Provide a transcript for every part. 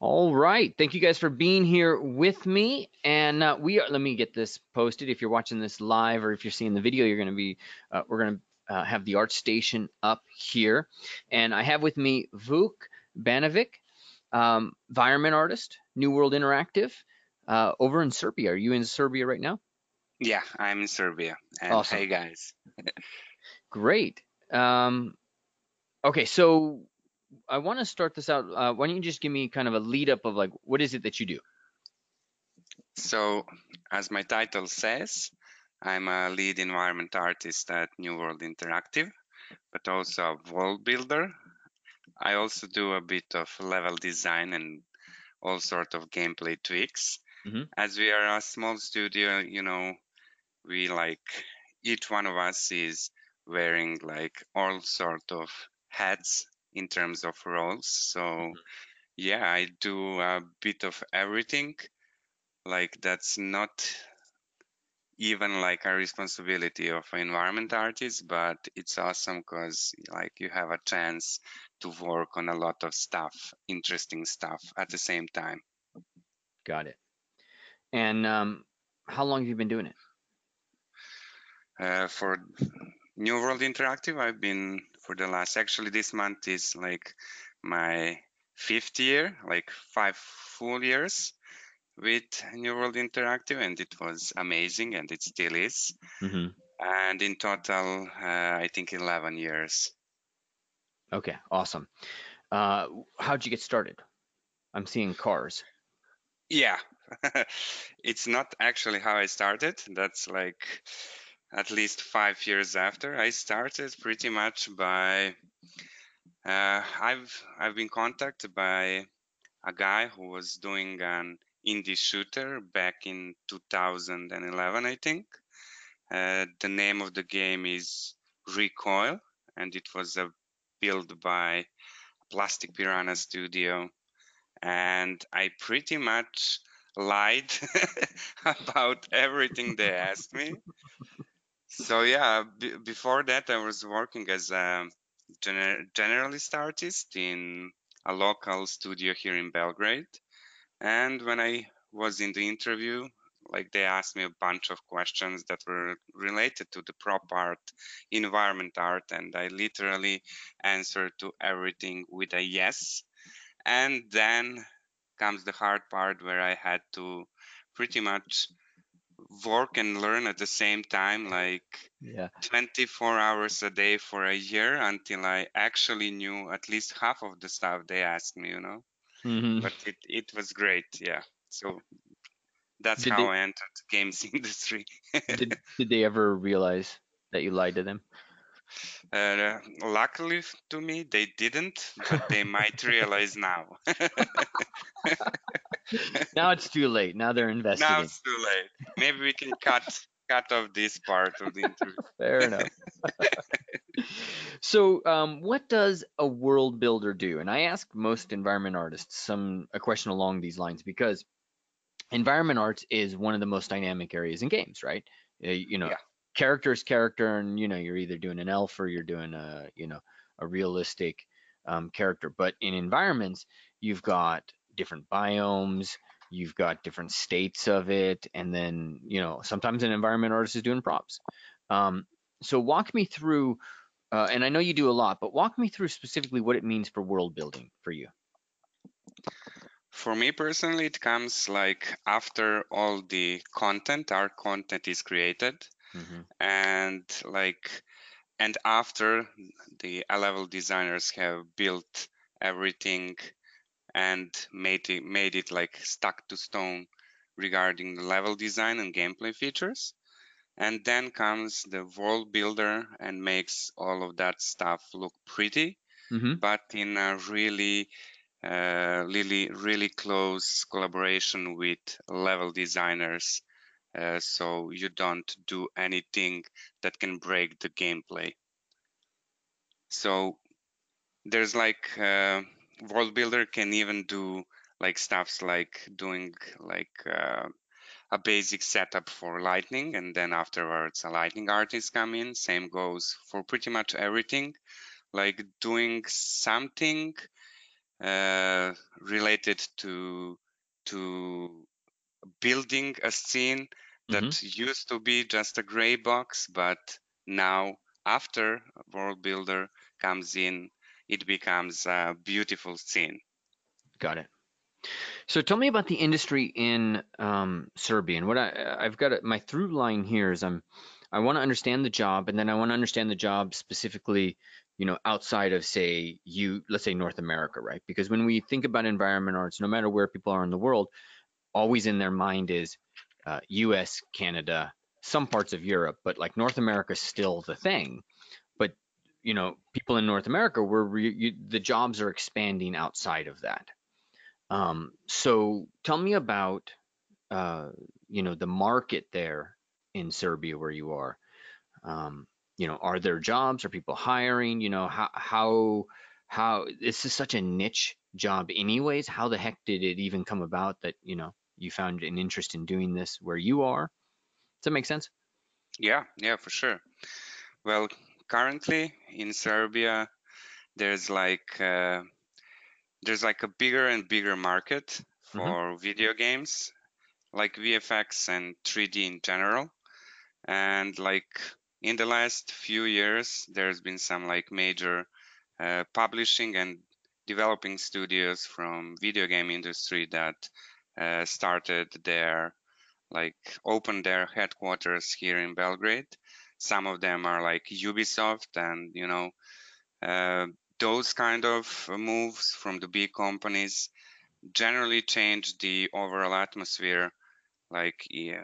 All right. Thank you guys for being here with me. And let me get this posted. If you're watching this live or if you're seeing the video, you're going to be, we're going to have the art station up here. And I have with me Vuk Banovic, environment artist, New World Interactive, over in Serbia. Are you in Serbia right now? Yeah, I'm in Serbia. And awesome. Hey guys. Great. Okay. So I want to start this out. Why don't you just give me kind of a lead up of like, what is it that you do? So as my title says, I'm a lead environment artist at New World Interactive, but also a world builder. I also do a bit of level design and all sort of gameplay tweaks. Mm-hmm. As we are a small studio, you know, we like, each one of us is wearing like all sort of hats in terms of roles. So yeah, I do a bit of everything. Like that's not even like a responsibility of an environment artist, but it's awesome because like you have a chance to work on a lot of stuff, interesting stuff at the same time. Got it. And how long have you been doing it? For New World Interactive, I've been for the last, actually this month is like my 5th year, like 5 full years with New World Interactive, and it was amazing and it still is. Mm-hmm. And in total, I think 11 years. Okay, awesome. How'd you get started? I'm seeing cars. Yeah, it's not actually how I started. That's like at least 5 years after I started, pretty much by I've been contacted by a guy who was doing an indie shooter back in 2011, I think. The name of the game is Recoil, and it was built by Plastic Piranha Studio, and I pretty much lied about everything they asked me. So yeah, before that, I was working as a generalist artist in a local studio here in Belgrade. And when I was in the interview, like they asked me a bunch of questions that were related to the prop art, environment art, and I literally answered to everything with a yes. And then comes the hard part where I had to pretty much work and learn at the same time, like 24 hours a day for a year until I actually knew at least half of the stuff they asked me, you know. Mm-hmm. But it was great. Yeah, so that's how I entered the games industry. did they ever realize that you lied to them? Luckily to me, they didn't, but they might realize now. Now it's too late. Now they're investigating. Now it's too late. Maybe we can cut off this part of the interview. Fair enough. So what does a world builder do? And I ask most environment artists a question along these lines, because environment arts is one of the most dynamic areas in games, right? You know, yeah. Character is character, and you know, you're either doing an elf or you're doing a, you know, a realistic character. But in environments, you've got different biomes, you've got different states of it, and then, you know, sometimes an environment artist is doing props. So walk me through, and I know you do a lot, but walk me through specifically what it means for world building for you. For me personally, it comes like after all the content, our content is created. Mm-hmm. And after the level designers have built everything and made it like stuck to stone regarding the level design and gameplay features, and then comes the world builder and makes all of that stuff look pretty, mm-hmm. but in a really really close collaboration with level designers, so you don't do anything that can break the gameplay. So there's like world builder can even do like stuffs like doing like a basic setup for lighting, and then afterwards a lighting artist come in. Same goes for pretty much everything, like doing something related to building a scene that used to be just a gray box, but now after world builder comes in, it becomes a beautiful scene. Got it. So tell me about the industry in Serbia. And what I've got my through line here is I want to understand the job, and then I want to understand the job specifically, you know, outside of say let's say North America, right? Because when we think about environment arts, no matter where people are in the world, always in their mind is U.S., Canada, some parts of Europe, but like North America is still the thing. But you know, people in North America, the jobs are expanding outside of that. So tell me about, you know, the market there in Serbia where you are. You know, are there jobs? Are people hiring? You know, how this is such a niche job anyways. How the heck did it even come about that, you know, you found an interest in doing this where you are? Does that make sense? Yeah, yeah, for sure. Well, currently in Serbia, there's like a bigger and bigger market for video games, like VFX and 3D in general. And like in the last few years, there's been some like major publishing and developing studios from video game industry that started their, like opened their headquarters here in Belgrade. Some of them are like Ubisoft and, you know, those kind of moves from the big companies generally change the overall atmosphere, like in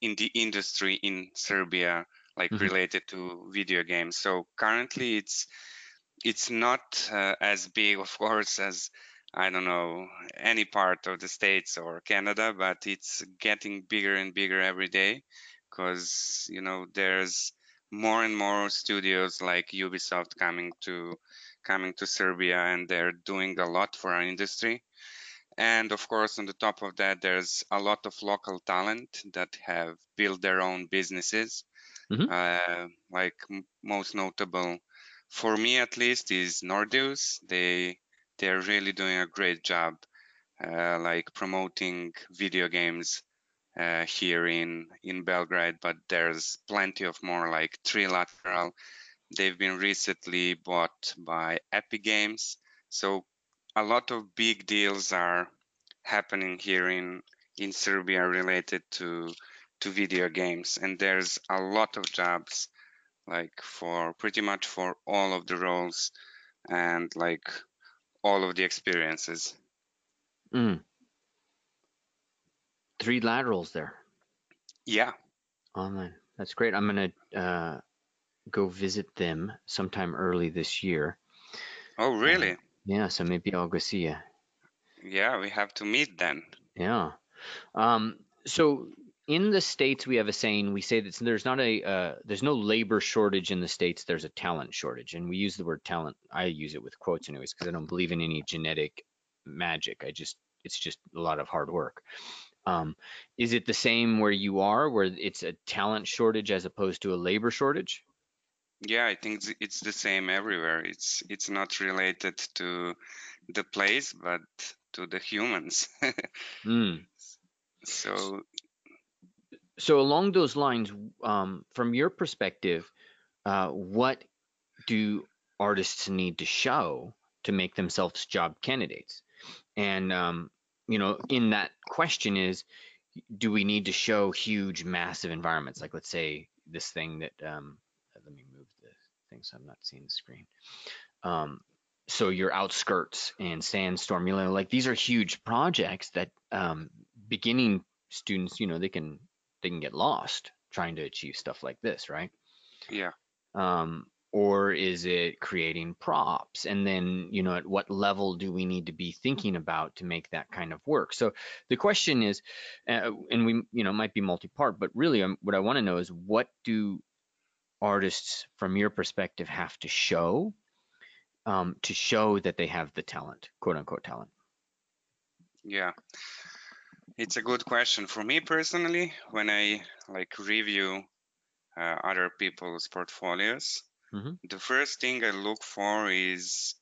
the industry in Serbia, like related to video games. So currently it's not as big, of course, as, I don't know, any part of the States or Canada, but it's getting bigger and bigger every day because, you know, there's more and more studios like Ubisoft coming to Serbia, and they're doing a lot for our industry. And of course, on the top of that, there's a lot of local talent that have built their own businesses. Like most notable, for me at least, is Nordeus. They're really doing a great job, like promoting video games here in Belgrade, but there's plenty of more, like Trilateral. They've been recently bought by Epic Games. So a lot of big deals are happening here in Serbia related to video games. And there's a lot of jobs, like for pretty much for all of the roles and like all of the experiences. Three laterals there. Yeah. Online. That's great. I'm going to go visit them sometime early this year. Oh, really? Yeah. So maybe I'll go see you. Yeah. We have to meet then. Yeah. So in the States, we have a saying, we say that there's no labor shortage in the States. There's a talent shortage. And we use the word talent. I use it with quotes anyways, because I don't believe in any genetic magic. It's just a lot of hard work. Is it the same where you are, where it's a talent shortage as opposed to a labor shortage? Yeah, I think it's the same everywhere. It's not related to the place, but to the humans. So along those lines, from your perspective, what do artists need to show to make themselves job candidates? And you know, in that question is, do we need to show huge, massive environments? Like, let's say this thing that, let me move the thing so I'm not seeing the screen. So your outskirts and sandstorm, you know, like these are huge projects that beginning students, you know, they can get lost trying to achieve stuff like this, right? Yeah. or is it creating props? And then, you know, at what level do we need to be thinking about to make that kind of work? So the question is, and we, you know, might be multi-part, but really what I want to know is, what do artists from your perspective have to show that they have the talent, quote unquote talent? Yeah, it's a good question. For me personally, when I like review other people's portfolios, the first thing I look for is,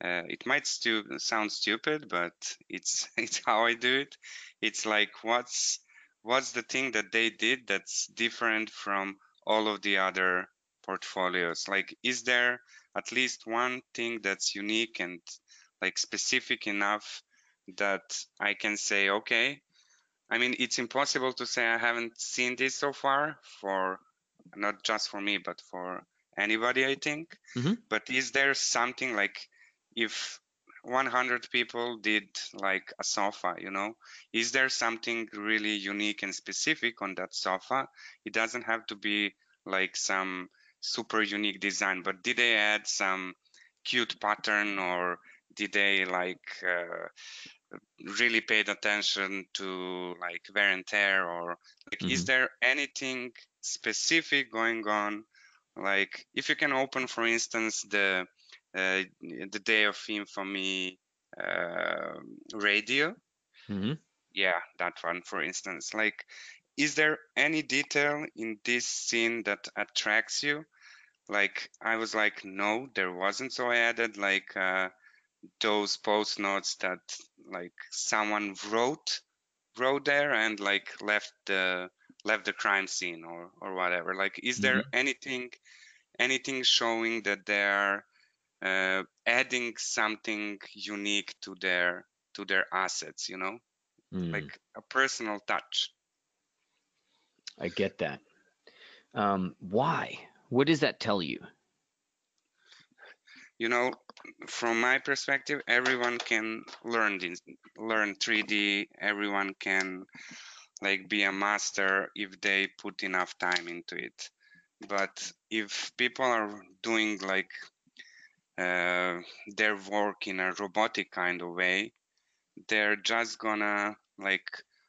it might sound stupid, but it's how I do it. It's like, what's the thing that they did that's different from all of the other portfolios? Like, is there at least one thing that's unique and like specific enough that I can say, okay, I mean, it's impossible to say I haven't seen this so far, for not just for me, but for anybody, I think. But is there something like, if 100 people did like a sofa, you know, is there something really unique and specific on that sofa? It doesn't have to be like some super unique design, but did they add some cute pattern, or did they like really paid attention to like wear and tear, or like, is there anything specific going on? Like, if you can open, for instance, the Day of Infamy radio, yeah, that one, for instance, like, is there any detail in this scene that attracts you? Like, I was like, no, there wasn't. So I added like those post notes that like someone wrote there and like left the crime scene or whatever. Like, is there anything showing that they are adding something unique to their assets, you know, like a personal touch? I get that. Why? What does that tell you? You know, from my perspective, everyone can learn 3D. Everyone can like be a master if they put enough time into it. But if people are doing like their work in a robotic kind of way, they're just gonna like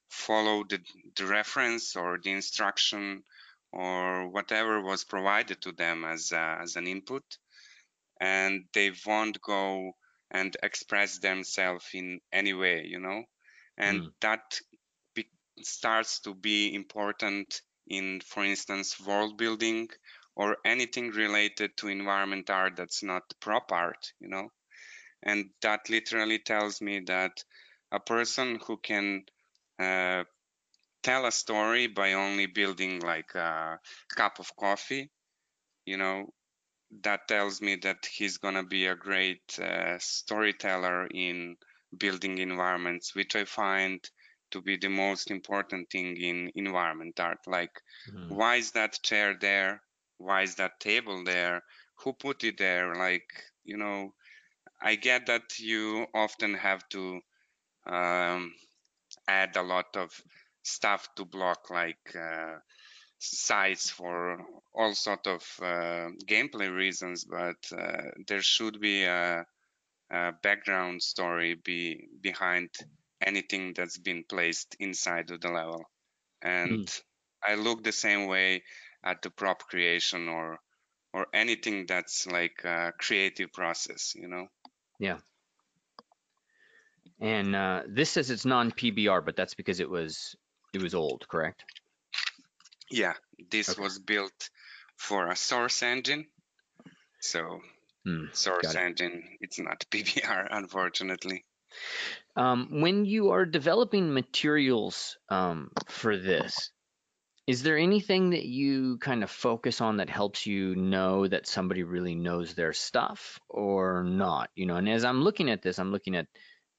follow the reference or the instruction or whatever was provided to them as an input, and they won't go and express themselves in any way, you know. And that starts to be important in, for instance, world building or anything related to environment art that's not prop art, you know. And that literally tells me that a person who can tell a story by only building like a cup of coffee, you know, that tells me that he's gonna be a great storyteller in building environments, which I find to be the most important thing in environment art. Like, why is that chair there? Why is that table there? Who put it there? Like, you know, I get that you often have to add a lot of stuff to block like sites for all sort of gameplay reasons, but there should be a background story behind anything that's been placed inside of the level. And I look the same way at the prop creation or anything that's like a creative process, you know? Yeah. And this says it's non-PBR, but that's because it was old, correct? Yeah, this was built for a Source Engine. So Source Engine, it's not PBR, unfortunately. When you are developing materials for this, is there anything that you kind of focus on that helps you know that somebody really knows their stuff or not? You know, and as I'm looking at this, I'm looking at,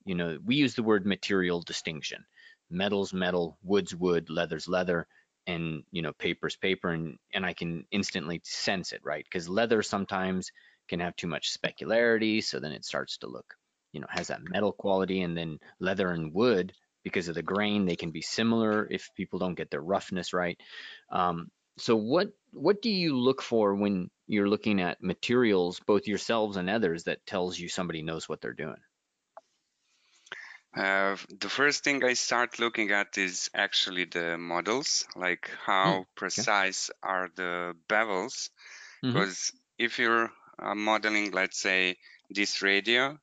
you know, we use the word material distinction. Metal's metal, wood's wood, leather's leather, and, you know, paper's paper, and I can instantly sense it, right? Because leather sometimes can have too much specularity, so then it starts to look, you know, has that metal quality. And then leather and wood, because of the grain, they can be similar if people don't get their roughness right. So what do you look for when you're looking at materials, both yourselves and others, that tells you somebody knows what they're doing? The first thing I start looking at is actually the models, like how precise are the bevels, because if you're modeling, let's say, this radio,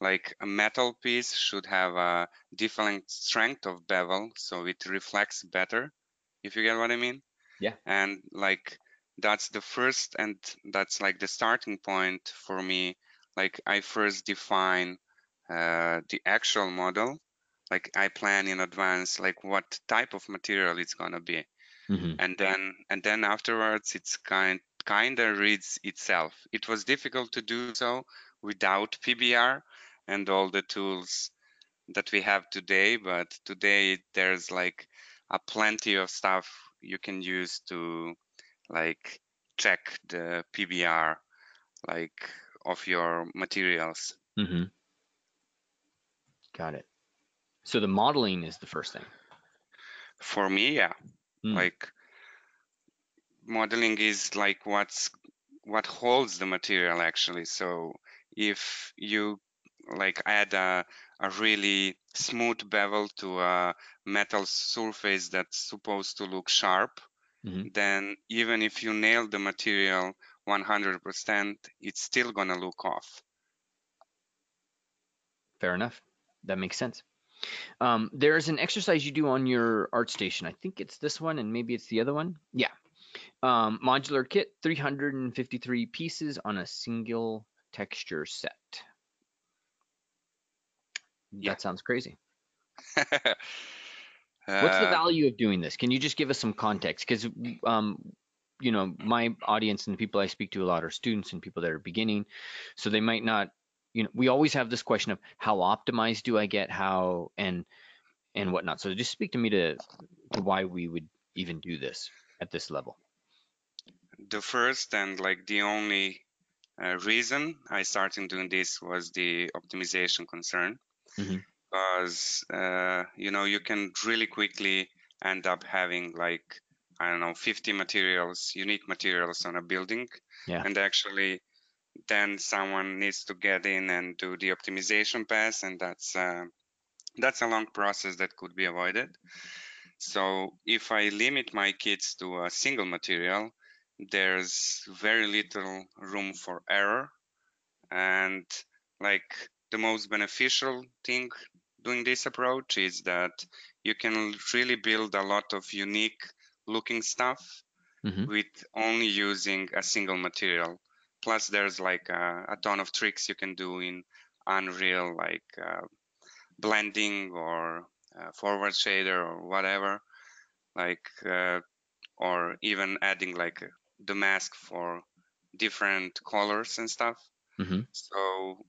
like a metal piece should have a different strength of bevel, so it reflects better, if you get what I mean. Yeah. And like that's the first, and that's like the starting point for me. Like I first define the actual model, like I plan in advance, like what type of material it's gonna be, and then afterwards it's kinda reads itself. It was difficult to do so without PBR and all the tools that we have today, but today there's like a plenty of stuff you can use to like check the PBR like of your materials. Got it. So the modeling is the first thing for me. Yeah. Like modeling is like what holds the material actually. So if you like add a really smooth bevel to a metal surface that's supposed to look sharp, then even if you nail the material 100%, it's still gonna look off. Fair enough. That makes sense. There's an exercise you do on your ArtStation. I think it's this one and maybe it's the other one. Yeah. Modular kit, 353 pieces on a single texture set. That sounds crazy. What's the value of doing this? Can you just give us some context? Because, you know, my audience and the people I speak to a lot are students and people that are beginning. So they might not, you know, we always have this question of how optimized do I get, how and whatnot. So just speak to me to why we would even do this at this level. The first and like the only reason I started doing this was the optimization concern. Because, you know, you can really quickly end up having like, I don't know, 50 materials, unique materials on a building. Yeah. And actually, then someone needs to get in and do the optimization pass. And that's a long process that could be avoided. So if I limit my kits to a single material, there's very little room for error. And like the most beneficial thing doing this approach is that you can really build a lot of unique looking stuff with only using a single material. Plus there's like a ton of tricks you can do in Unreal, like blending or forward shader or whatever, like or even adding like the mask for different colors and stuff. So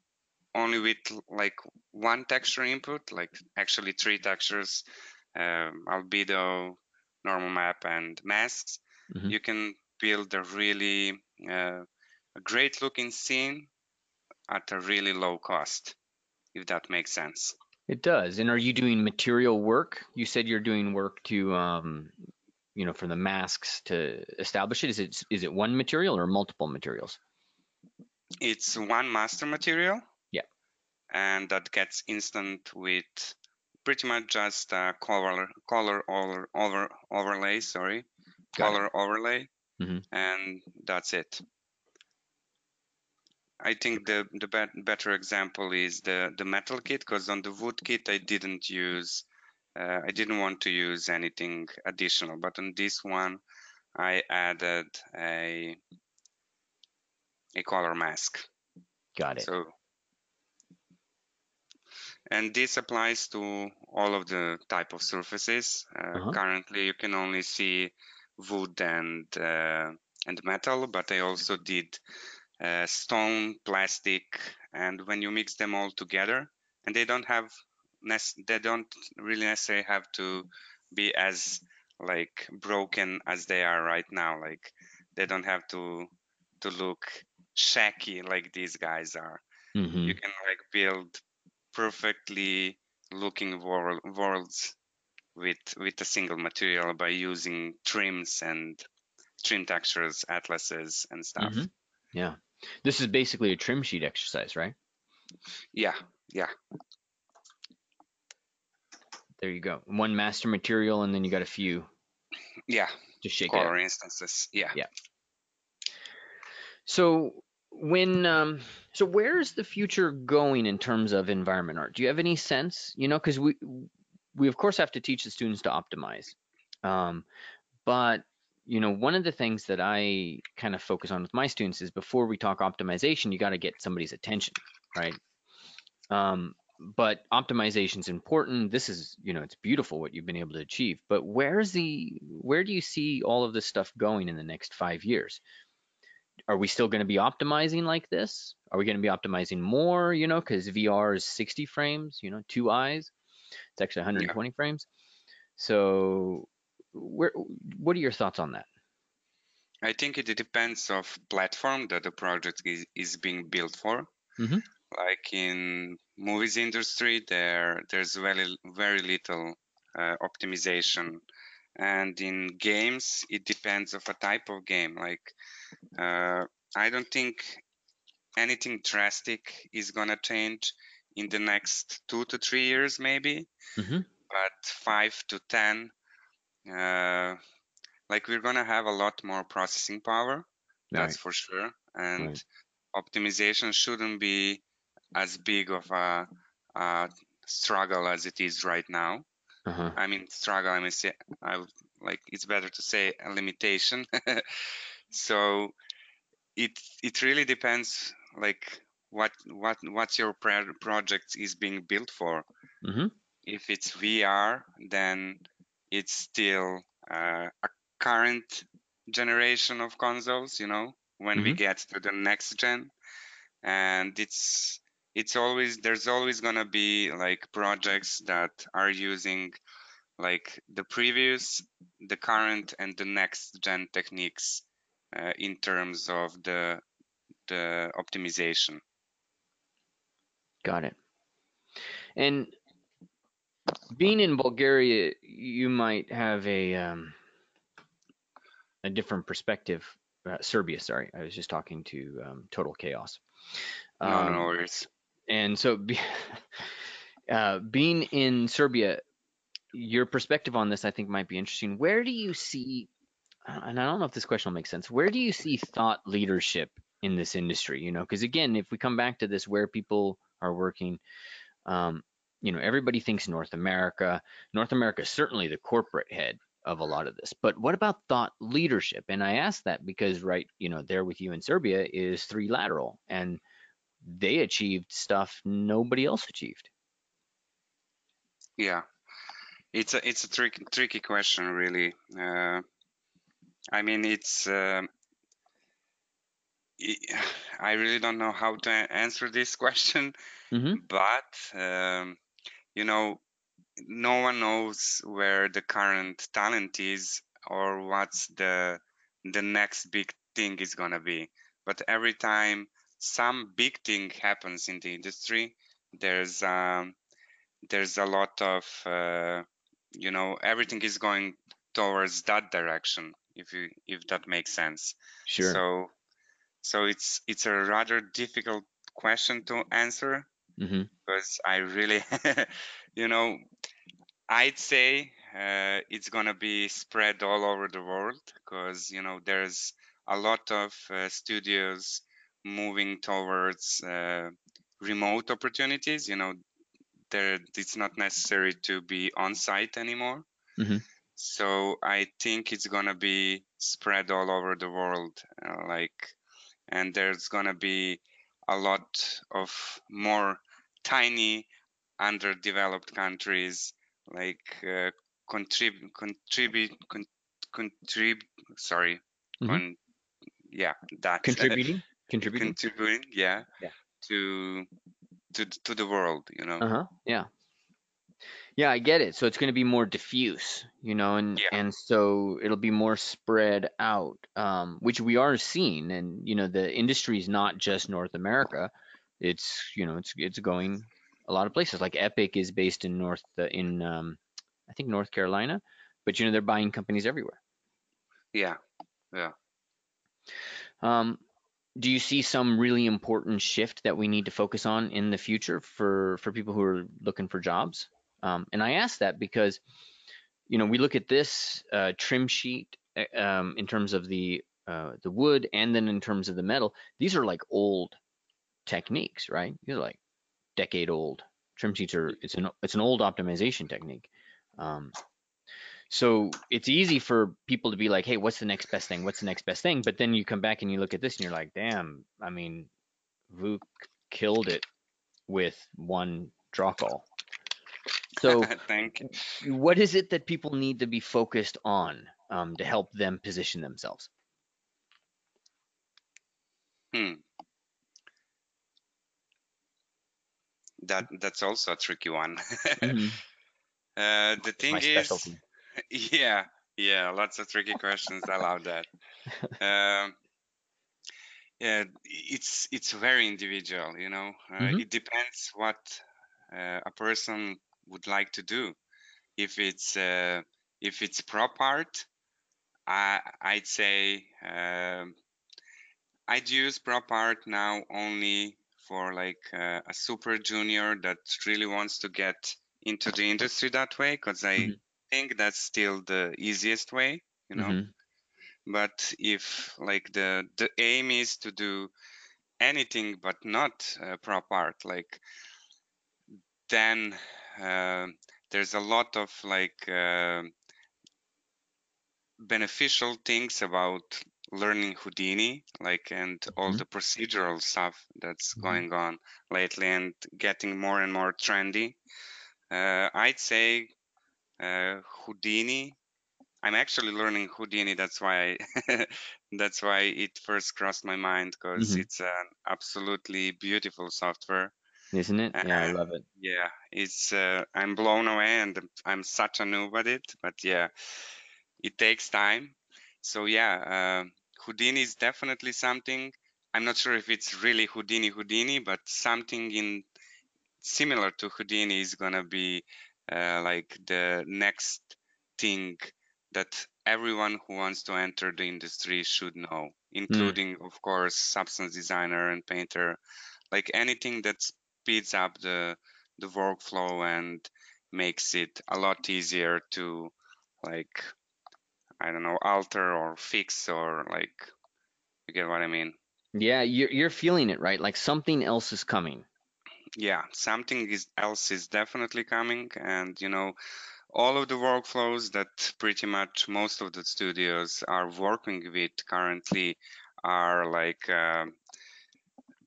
only with like one texture input, like actually 3 textures, albedo, normal map and masks, you can build a really great looking scene at a really low cost, if that makes sense. It does. And are you doing material work? You said you're doing work to, you know, for the masks to establish it. Is it one material or multiple materials? It's one master material. Yeah. And that gets instant with pretty much just a color overlay. And that's it. I think the better example is the metal kit, because on the wood kit I didn't use, I didn't want to use anything additional, but on this one I added a color mask. Got it. So, and this applies to all of the type of surfaces. Currently you can only see wood and metal, but I also did stone, plastic, and when you mix them all together, and they don't really necessarily have to be as like broken as they are right now. Like they don't have to look shaky like these guys are. You can like build perfectly looking worlds with a single material by using trims and trim textures, atlases, and stuff. Yeah. This is basically a trim sheet exercise, right? Yeah, yeah. There you go. One master material, and then you got a few. Yeah. To shake color out. Instances. Yeah. Yeah. So when, so where's the future going in terms of environment art? Do you have any sense? You know, because we of course have to teach the students to optimize, but you know, one of the things that I kind of focus on with my students is before we talk optimization, you got to get somebody's attention, right? But optimization is important. This is, you know, it's beautiful what you've been able to achieve, but where do you see all of this stuff going in the next 5 years? Are we still going to be optimizing like this? Are we going to be optimizing more, you know, because VR is 60 frames, you know, 2 eyes. It's actually 120 yeah. frames. So what are your thoughts on that? I think it depends of platform that the project is being built for. Mm-hmm. Like in movies industry, there's very little optimization. And in games, it depends of a type of game. Like I don't think anything drastic is gonna change in the next 2 to 3 years, maybe. Mm-hmm. But 5 to 10, like we're gonna have a lot more processing power. Right. That's for sure. And right. optimization shouldn't be as big of a struggle as it is right now. Uh-huh. I mean, struggle. I mean, like it's better to say a limitation. So it really depends. Like what your project is being built for. Mm-hmm. If it's VR, then it's still a current generation of consoles. You know, when mm-hmm. we get to the next gen, and it's always, there's always gonna be like projects that are using like the previous, the current, and the next gen techniques in terms of the optimization. Got it. And being in Bulgaria, you might have a different perspective. Serbia, sorry, I was just talking to Total Chaos. No worries. And so being in Serbia, your perspective on this, I think, might be interesting. Where do you see, and I don't know if this question will make sense, where do you see thought leadership in this industry? You know, because again, if we come back to this, where people are working, you know, everybody thinks North America. North America is certainly the corporate head of a lot of this. But what about thought leadership? And I ask that because, right, you know, there with you in Serbia is Trilateral, and they achieved stuff nobody else achieved. Yeah, it's a tricky question, really. I mean, it's I really don't know how to answer this question, mm-hmm. but you know, no one knows where the current talent is or what's the next big thing is gonna be. But every time some big thing happens in the industry, there's a lot of you know, everything is going towards that direction, if that makes sense. Sure. So it's a rather difficult question to answer, mm-hmm. because I really you know, I'd say it's gonna be spread all over the world, because you know, there's a lot of studios moving towards remote opportunities. You know, it's not necessary to be on site anymore. Mm-hmm. So I think it's gonna be spread all over the world, and there's gonna be a lot of more tiny, underdeveloped countries contributing to the world, you know. Uh-huh. Yeah, I get it. So it's going to be more diffuse, you know, and so it'll be more spread out, which we are seeing. And you know, the industry is not just North America; it's, you know, it's going a lot of places. Like Epic is based in I think North Carolina, but you know, they're buying companies everywhere. Yeah. Do you see some really important shift that we need to focus on in the future for people who are looking for jobs? And I ask that because, you know, we look at this trim sheet in terms of the wood, and then in terms of the metal, these are like old techniques, right? These are like decade old. Trim sheets are, it's an old optimization technique. So it's easy for people to be like, hey, what's the next best thing? What's the next best thing? But then you come back and you look at this and you're like, damn, I mean, Vuk killed it with one draw call. So what is it that people need to be focused on to help them position themselves? That's also a tricky one. The thing is, yeah, lots of tricky questions. I love that. Yeah, it's very individual, you know. It depends what a person would like to do. If it's prop art, I'd say I'd use prop art now only for like a super junior that really wants to get into the industry that way, because I think that's still the easiest way, you know. But if like the aim is to do anything but not prop art, like then there's a lot of like beneficial things about learning Houdini, like, and all the procedural stuff that's going on lately and getting more and more trendy. I'd say Houdini. I'm actually learning Houdini. That's why that's why it first crossed my mind, because it's an absolutely beautiful software, isn't it? Yeah, I love it. Yeah, it's I'm blown away, and I'm such a noob at it. But yeah, it takes time. So yeah, Houdini is definitely something. I'm not sure if it's really Houdini, but something in similar to Houdini is gonna be like the next thing that everyone who wants to enter the industry should know, including of course Substance Designer and Painter, like anything that speeds up the workflow and makes it a lot easier to, like, I don't know, alter or fix, or like, you get what I mean? Yeah, you're feeling it, right? Like something else is coming. Yeah, something else is definitely coming. And, you know, all of the workflows that pretty much most of the studios are working with currently are like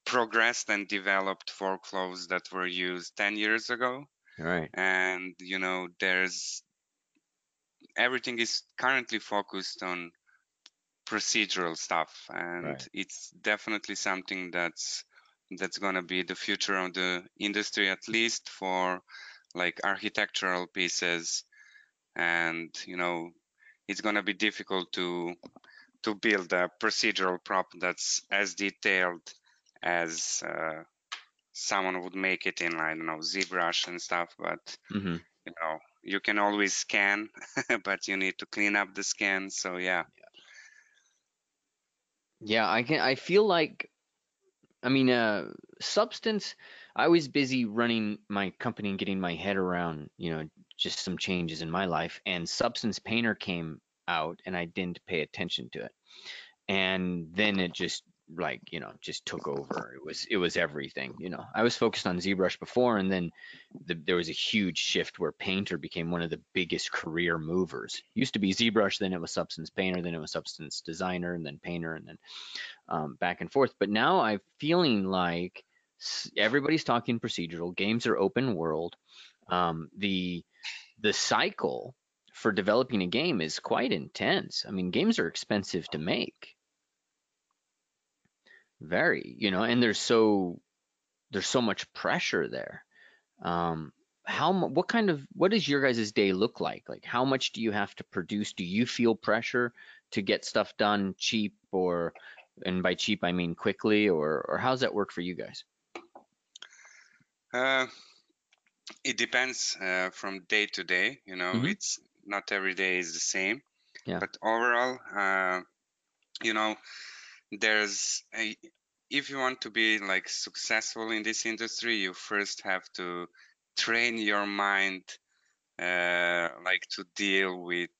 progressed and developed workflows that were used 10 years ago. Right. And, you know, everything is currently focused on procedural stuff. And it's definitely something that's going to be the future of the industry, at least for like architectural pieces. And, you know, it's going to be difficult to build a procedural prop that's as detailed as someone would make it in, I don't know, ZBrush and stuff. But, you know, you can always scan, but you need to clean up the scan. So, yeah. Yeah, I feel like, I mean, Substance, I was busy running my company and getting my head around, you know, just some changes in my life, and Substance Painter came out and I didn't pay attention to it. And then it just like, you know, just took over. It was everything, you know. I was focused on ZBrush before, and then there was a huge shift where Painter became one of the biggest career movers. It used to be ZBrush, then it was Substance Painter, then it was Substance Designer, and then Painter, and then back and forth. But now I'm feeling like everybody's talking procedural. Games are open world. The cycle for developing a game is quite intense. I mean, games are expensive to make. Very, you know, and there's so much pressure there. What does your guys' day look like? Like, how much do you have to produce? Do you feel pressure to get stuff done cheap, and by cheap I mean quickly, or how's that work for you guys? It depends from day to day, you know. It's not every day is the same. Yeah. But overall, you know, there's a, if you want to be like successful in this industry, you first have to train your mind like to deal with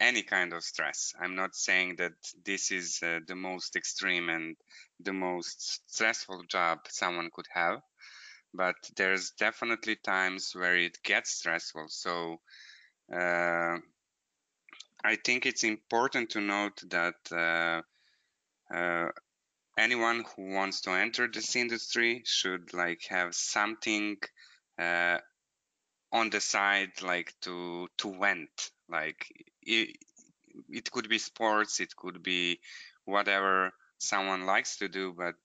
any kind of stress. I'm not saying that this is the most extreme and the most stressful job someone could have, but there's definitely times where it gets stressful. So I think it's important to note that anyone who wants to enter this industry should like have something on the side, like to vent. Like it could be sports, it could be whatever someone likes to do, but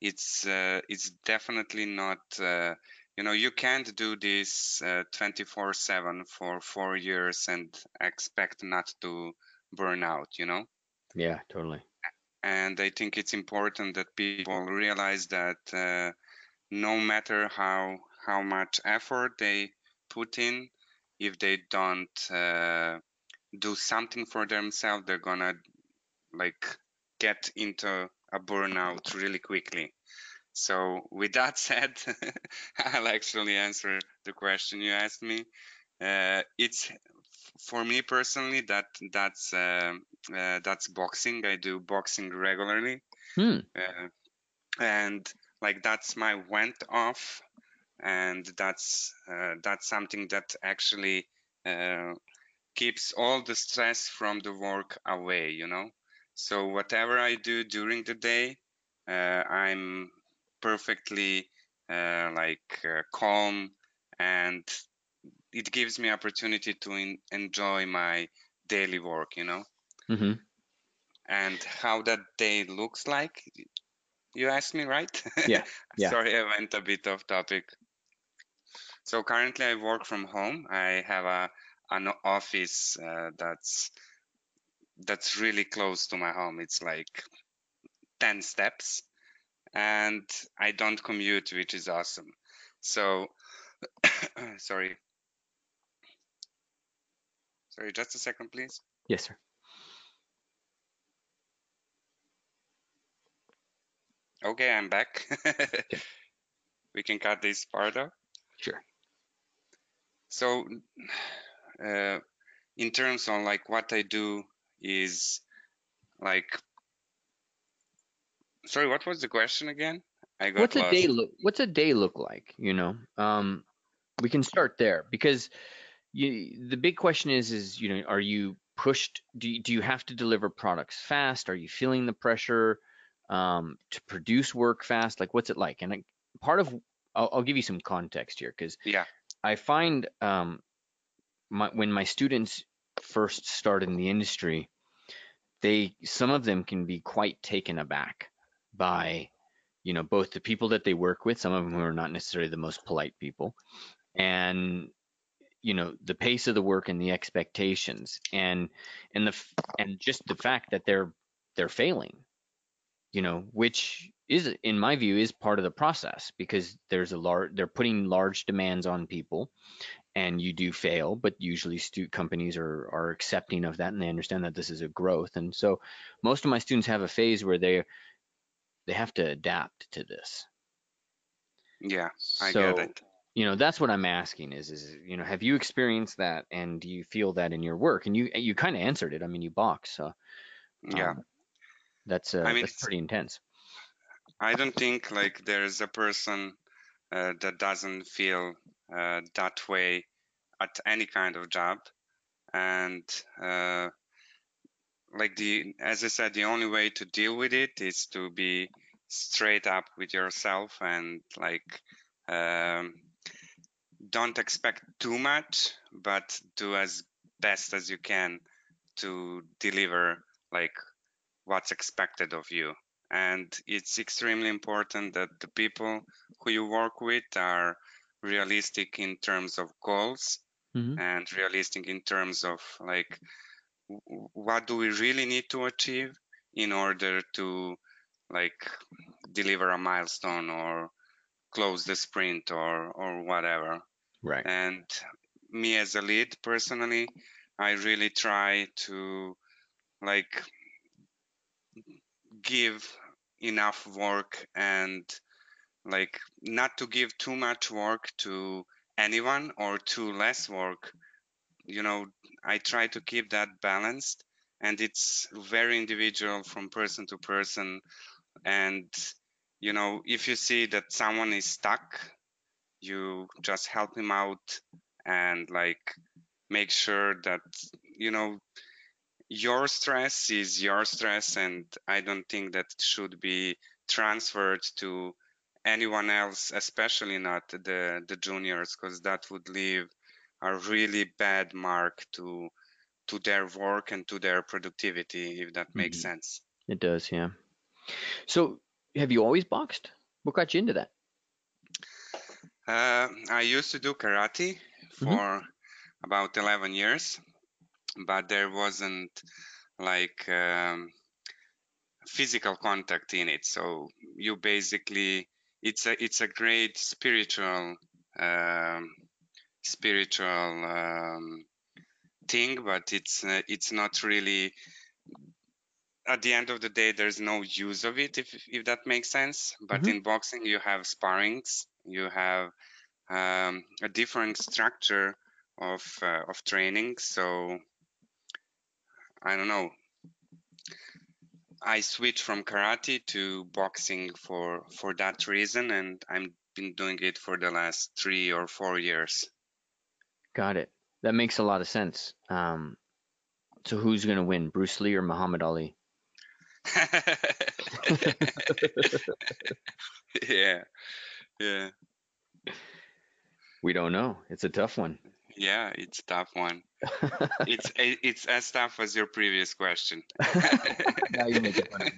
it's definitely not. You know, you can't do this 24/7 for 4 years and expect not to burn out. You know. Yeah, totally. And I think it's important that people realize that no matter how much effort they put in, if they don't do something for themselves, they're gonna like get into a burnout really quickly. So with that said, I'll actually answer the question you asked me. It's for me personally that's boxing. I do boxing regularly. And like that's my went off. And that's something that actually keeps all the stress from the work away, you know. So whatever I do during the day, I'm perfectly calm, and it gives me opportunity to enjoy my daily work, you know. Mm-hmm. And how that day looks like, you asked me, right? Yeah. Sorry, I went a bit off topic. So currently I work from home. I have an office that's really close to my home. It's like 10 steps, and I don't commute, which is awesome. So, sorry, just a second, please. Yes, sir. Okay, I'm back. Okay. We can cut this part out. Sure. So, in terms of like what I do is like, sorry, what was the question again? I got lost. What's a day look like? You know, we can start there, because the big question is, you know, are you pushed? Do you have to deliver products fast? Are you feeling the pressure to produce work fast? Like, what's it like? And part of, I'll give you some context here, because I find when my students first start in the industry, some of them can be quite taken aback by, you know, both the people that they work with, some of them who are not necessarily the most polite people, and, you know, the pace of the work and the expectations, and just the fact that they're failing. You know, which is, in my view, is part of the process, because they're putting large demands on people, and you do fail, but usually companies are accepting of that, and they understand that this is a growth. And so most of my students have a phase where they have to adapt to this. Yeah, I get it. You know, that's what I'm asking is, you know, have you experienced that, and do you feel that in your work? And you kind of answered it. I mean, you box. So, yeah. That's pretty intense. I don't think like there's a person that doesn't feel that way at any kind of job. And as I said, the only way to deal with it is to be straight up with yourself, and like don't expect too much, but do as best as you can to deliver like what's expected of you. And it's extremely important that the people who you work with are realistic in terms of goals, mm-hmm. and realistic in terms of like, what do we really need to achieve in order to like deliver a milestone or close the sprint or whatever. Right. And me as a lead personally, I really try to like give enough work and like not to give too much work to anyone or too less work. You know, I try to keep that balanced, and it's very individual from person to person. And, you know, if you see that someone is stuck, you just help him out and like make sure that, you know, your stress is your stress, and I don't think that should be transferred to anyone else, especially not the juniors, because that would leave a really bad mark to their work and to their productivity, if that makes sense. It does, yeah. So have you always boxed? What got you into that? I used to do karate for about 11 years, but there wasn't like physical contact in it. So you basically, it's a great spiritual thing, but it's not really. At the end of the day, there's no use of it, if that makes sense. But in boxing, you have sparrings, you have a different structure of training. So I don't know. I switched from karate to boxing for that reason, and I've been doing it for the last 3 or 4 years. Got it. That makes a lot of sense. So who's going to win, Bruce Lee or Muhammad Ali? Yeah. We don't know. It's a tough one. Yeah, it's a tough one. It's as tough as your previous question. Now you make it funny.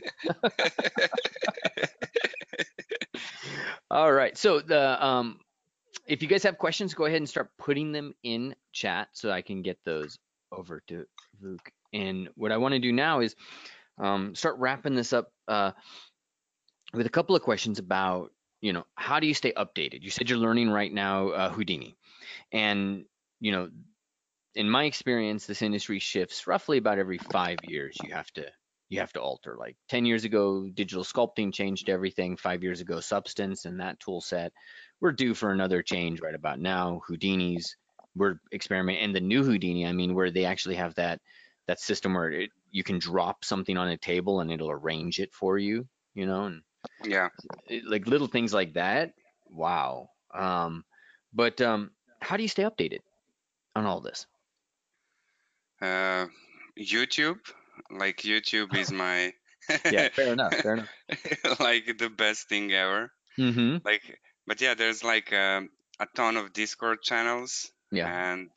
All right. So the if you guys have questions, go ahead and start putting them in chat so I can get those over to Vuk. And what I want to do now is start wrapping this up with a couple of questions about, you know, how do you stay updated? You said you're learning right now Houdini, and you know, in my experience, this industry shifts roughly about every 5 years. You have to alter. Like 10 years ago, digital sculpting changed everything. 5 years ago, Substance and that tool set. We're due for another change right about now. Houdini's, we're experimenting, and the new Houdini, I mean, where they actually have that system where you can drop something on a table and it'll arrange it for you, you know, and yeah, like little things like that. Wow. But how do you stay updated on all this? YouTube. Like YouTube is my yeah, fair enough like the best thing ever. Like, but yeah, there's like a ton of Discord channels, and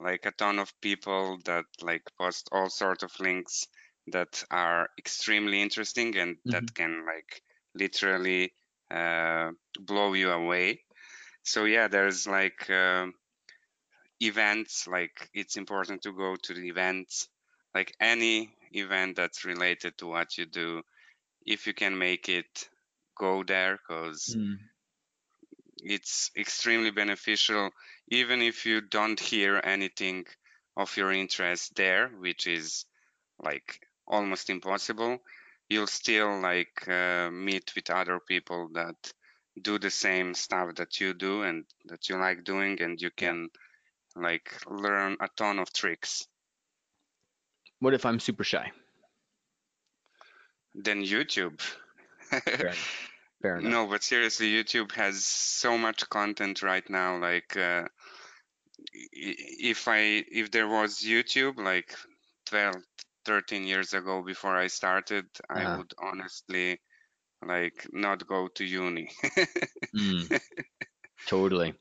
like a ton of people that like post all sorts of links that are extremely interesting and that can like literally blow you away. So yeah, there's like events, like it's important to go to the events, like any event that's related to what you do. If you can make it, go there, because it's extremely beneficial. Even if you don't hear anything of your interest there, which is like almost impossible, you'll still like meet with other people that do the same stuff that you do and that you like doing, and you can like learn a ton of tricks. What if I'm super shy? Then YouTube. Fair enough. No, but seriously, YouTube has so much content right now. Like, if there was YouTube like 12, 13 years ago before I started, I would honestly like not go to uni. Totally.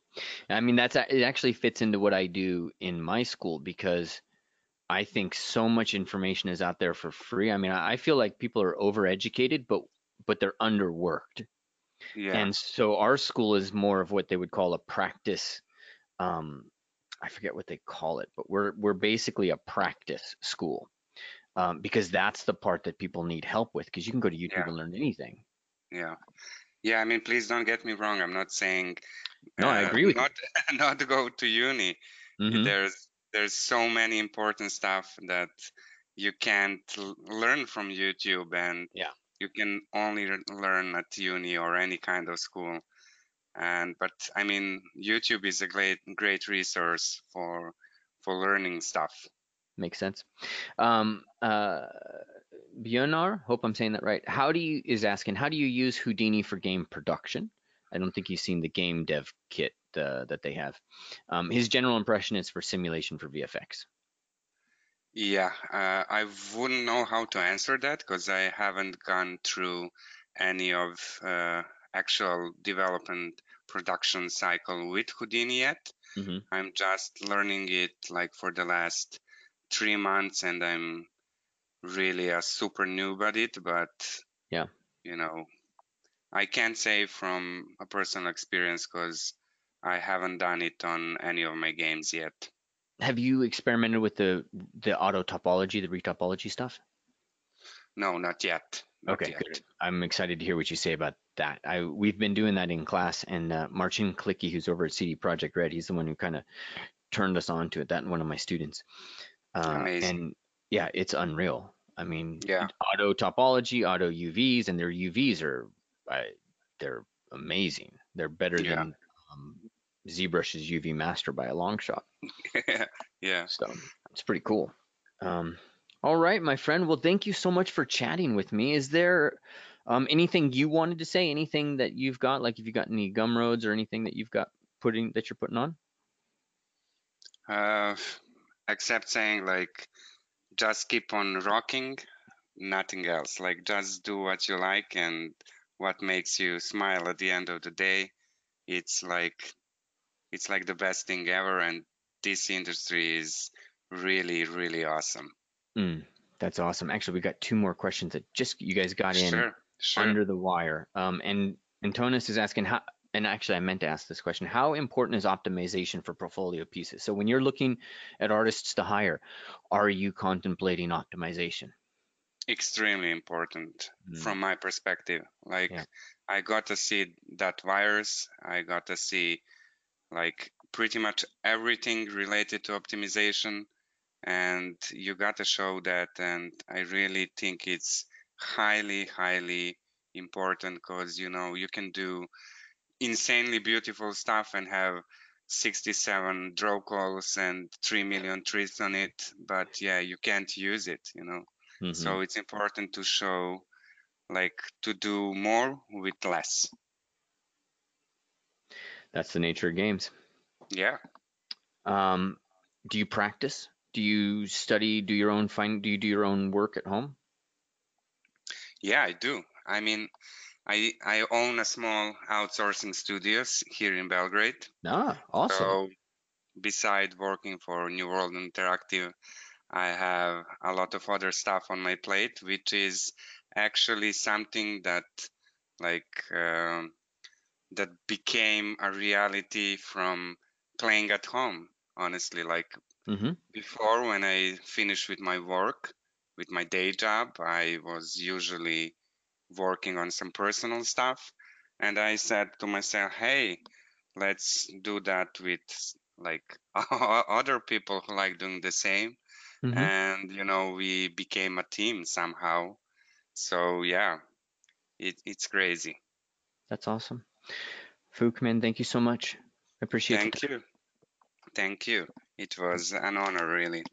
I mean, it actually fits into what I do in my school, because I think so much information is out there for free. I mean, I feel like people are overeducated, but they're underworked. Yeah. And so our school is more of what they would call a practice. I forget what they call it, but we're basically a practice school, because that's the part that people need help with, because you can go to YouTube and learn anything. Yeah. I mean, please don't get me wrong. I'm not saying. No, I agree with you. Not go to uni. There's so many important stuff that you can't learn from YouTube, and you can only learn at uni or any kind of school. And but I mean, YouTube is a great resource for learning stuff. Makes sense. Bjornar, hope I'm saying that right. How do you use Houdini for game production? I don't think he's seen the game dev kit that they have. His general impression is for simulation for VFX. Yeah, I wouldn't know how to answer that because I haven't gone through any of actual development production cycle with Houdini yet. Mm-hmm. I'm just learning it like for the last 3 months, and I'm really a super noob at it, but yeah, you know, I can't say from a personal experience because I haven't done it on any of my games yet. Have you experimented with the auto topology, the retopology stuff? No, not yet. Okay, good. I'm excited to hear what you say about that. We've been doing that in class, and Martin Clicky, who's over at CD Projekt Red, he's the one who kind of turned us on to it, that and one of my students. Amazing. And yeah, it's unreal. I mean, yeah. Auto topology, auto UVs, and their UVs are, they're amazing. They're better than ZBrush's UV Master by a long shot. Yeah. So it's pretty cool. All right, my friend. Well, thank you so much for chatting with me. Is there anything you wanted to say? Anything that you've got? Like, if you got any Gumroads or anything that you've got that you're putting on? Except saying, like, just keep on rocking. Nothing else. Like, just do what you like and what makes you smile at the end of the day. It's like the best thing ever, and this industry is really, really awesome. That's awesome. Actually, we got 2 more questions that just you guys got in under the wire. And Antonis is asking how, and actually I meant to ask this question, how important is optimization for portfolio pieces? So when you're looking at artists to hire, are you contemplating optimization? Extremely important from my perspective. Like, yeah. I got to see that virus. I got to see like pretty much everything related to optimization. And you got to show that, and I really think it's highly, highly important because, you know, you can do insanely beautiful stuff and have 67 draw calls and 3 million trees on it, but yeah, you can't use it, you know. Mm-hmm. So it's important to show, like, to do more with less. That's the nature of games. Yeah. Do you practice? Do you study? Do you do your own work at home? Yeah, I do. I mean, I own a small outsourcing studios here in Belgrade. Ah, awesome. So, besides working for New World Interactive, I have a lot of other stuff on my plate, which is actually something that, like, that became a reality from playing at home. Honestly, like. Mm-hmm. Before, when I finished with my work, with my day job, I was usually working on some personal stuff. And I said to myself, hey, let's do that with like other people who like doing the same. Mm-hmm. And, you know, we became a team somehow. So, yeah, it's crazy. That's awesome. Vuk, man, thank you so much. I appreciate it. Thank you. It was an honor, really.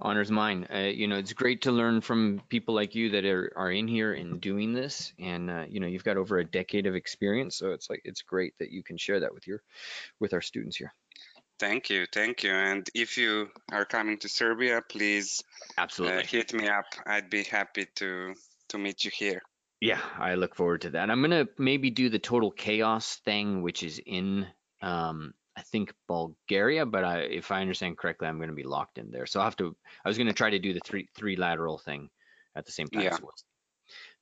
Honor's mine. You know, it's great to learn from people like you that are in here and doing this. And, you know, you've got over a decade of experience. So it's like, it's great that you can share that with our students here. Thank you. Thank you. And if you are coming to Serbia, please hit me up. I'd be happy to meet you here. Yeah, I look forward to that. I'm going to maybe do the total chaos thing, which is in... I think Bulgaria, but if I understand correctly, I'm going to be locked in there. So I was going to try to do the trilateral thing at the same time. Yeah.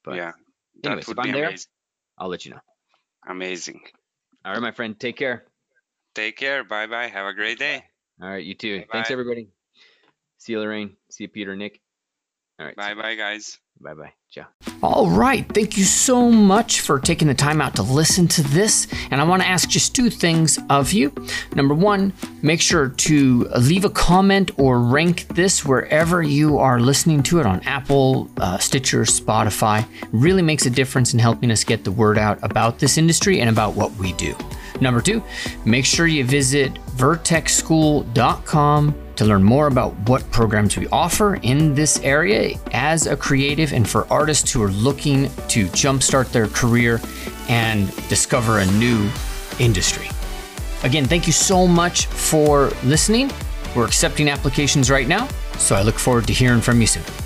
But yeah, anyways, if I'm there, amazing. I'll let you know. Amazing. All right, my friend. Take care. Take care. Bye-bye. Have a great day. All right. You too. Bye-bye. Thanks, everybody. See you, Lorraine. See you, Peter, Nick. All right. Bye-bye, guys. Bye-bye. Ciao. All right. Thank you so much for taking the time out to listen to this. And I want to ask just two things of you. Number one, make sure to leave a comment or rank this wherever you are listening to it, on Apple, Stitcher, Spotify. It really makes a difference in helping us get the word out about this industry and about what we do. Number two, make sure you visit vertexschool.com to learn more about what programs we offer in this area as a creative and for artists who are looking to jumpstart their career and discover a new industry. Again, thank you so much for listening. We're accepting applications right now, so I look forward to hearing from you soon.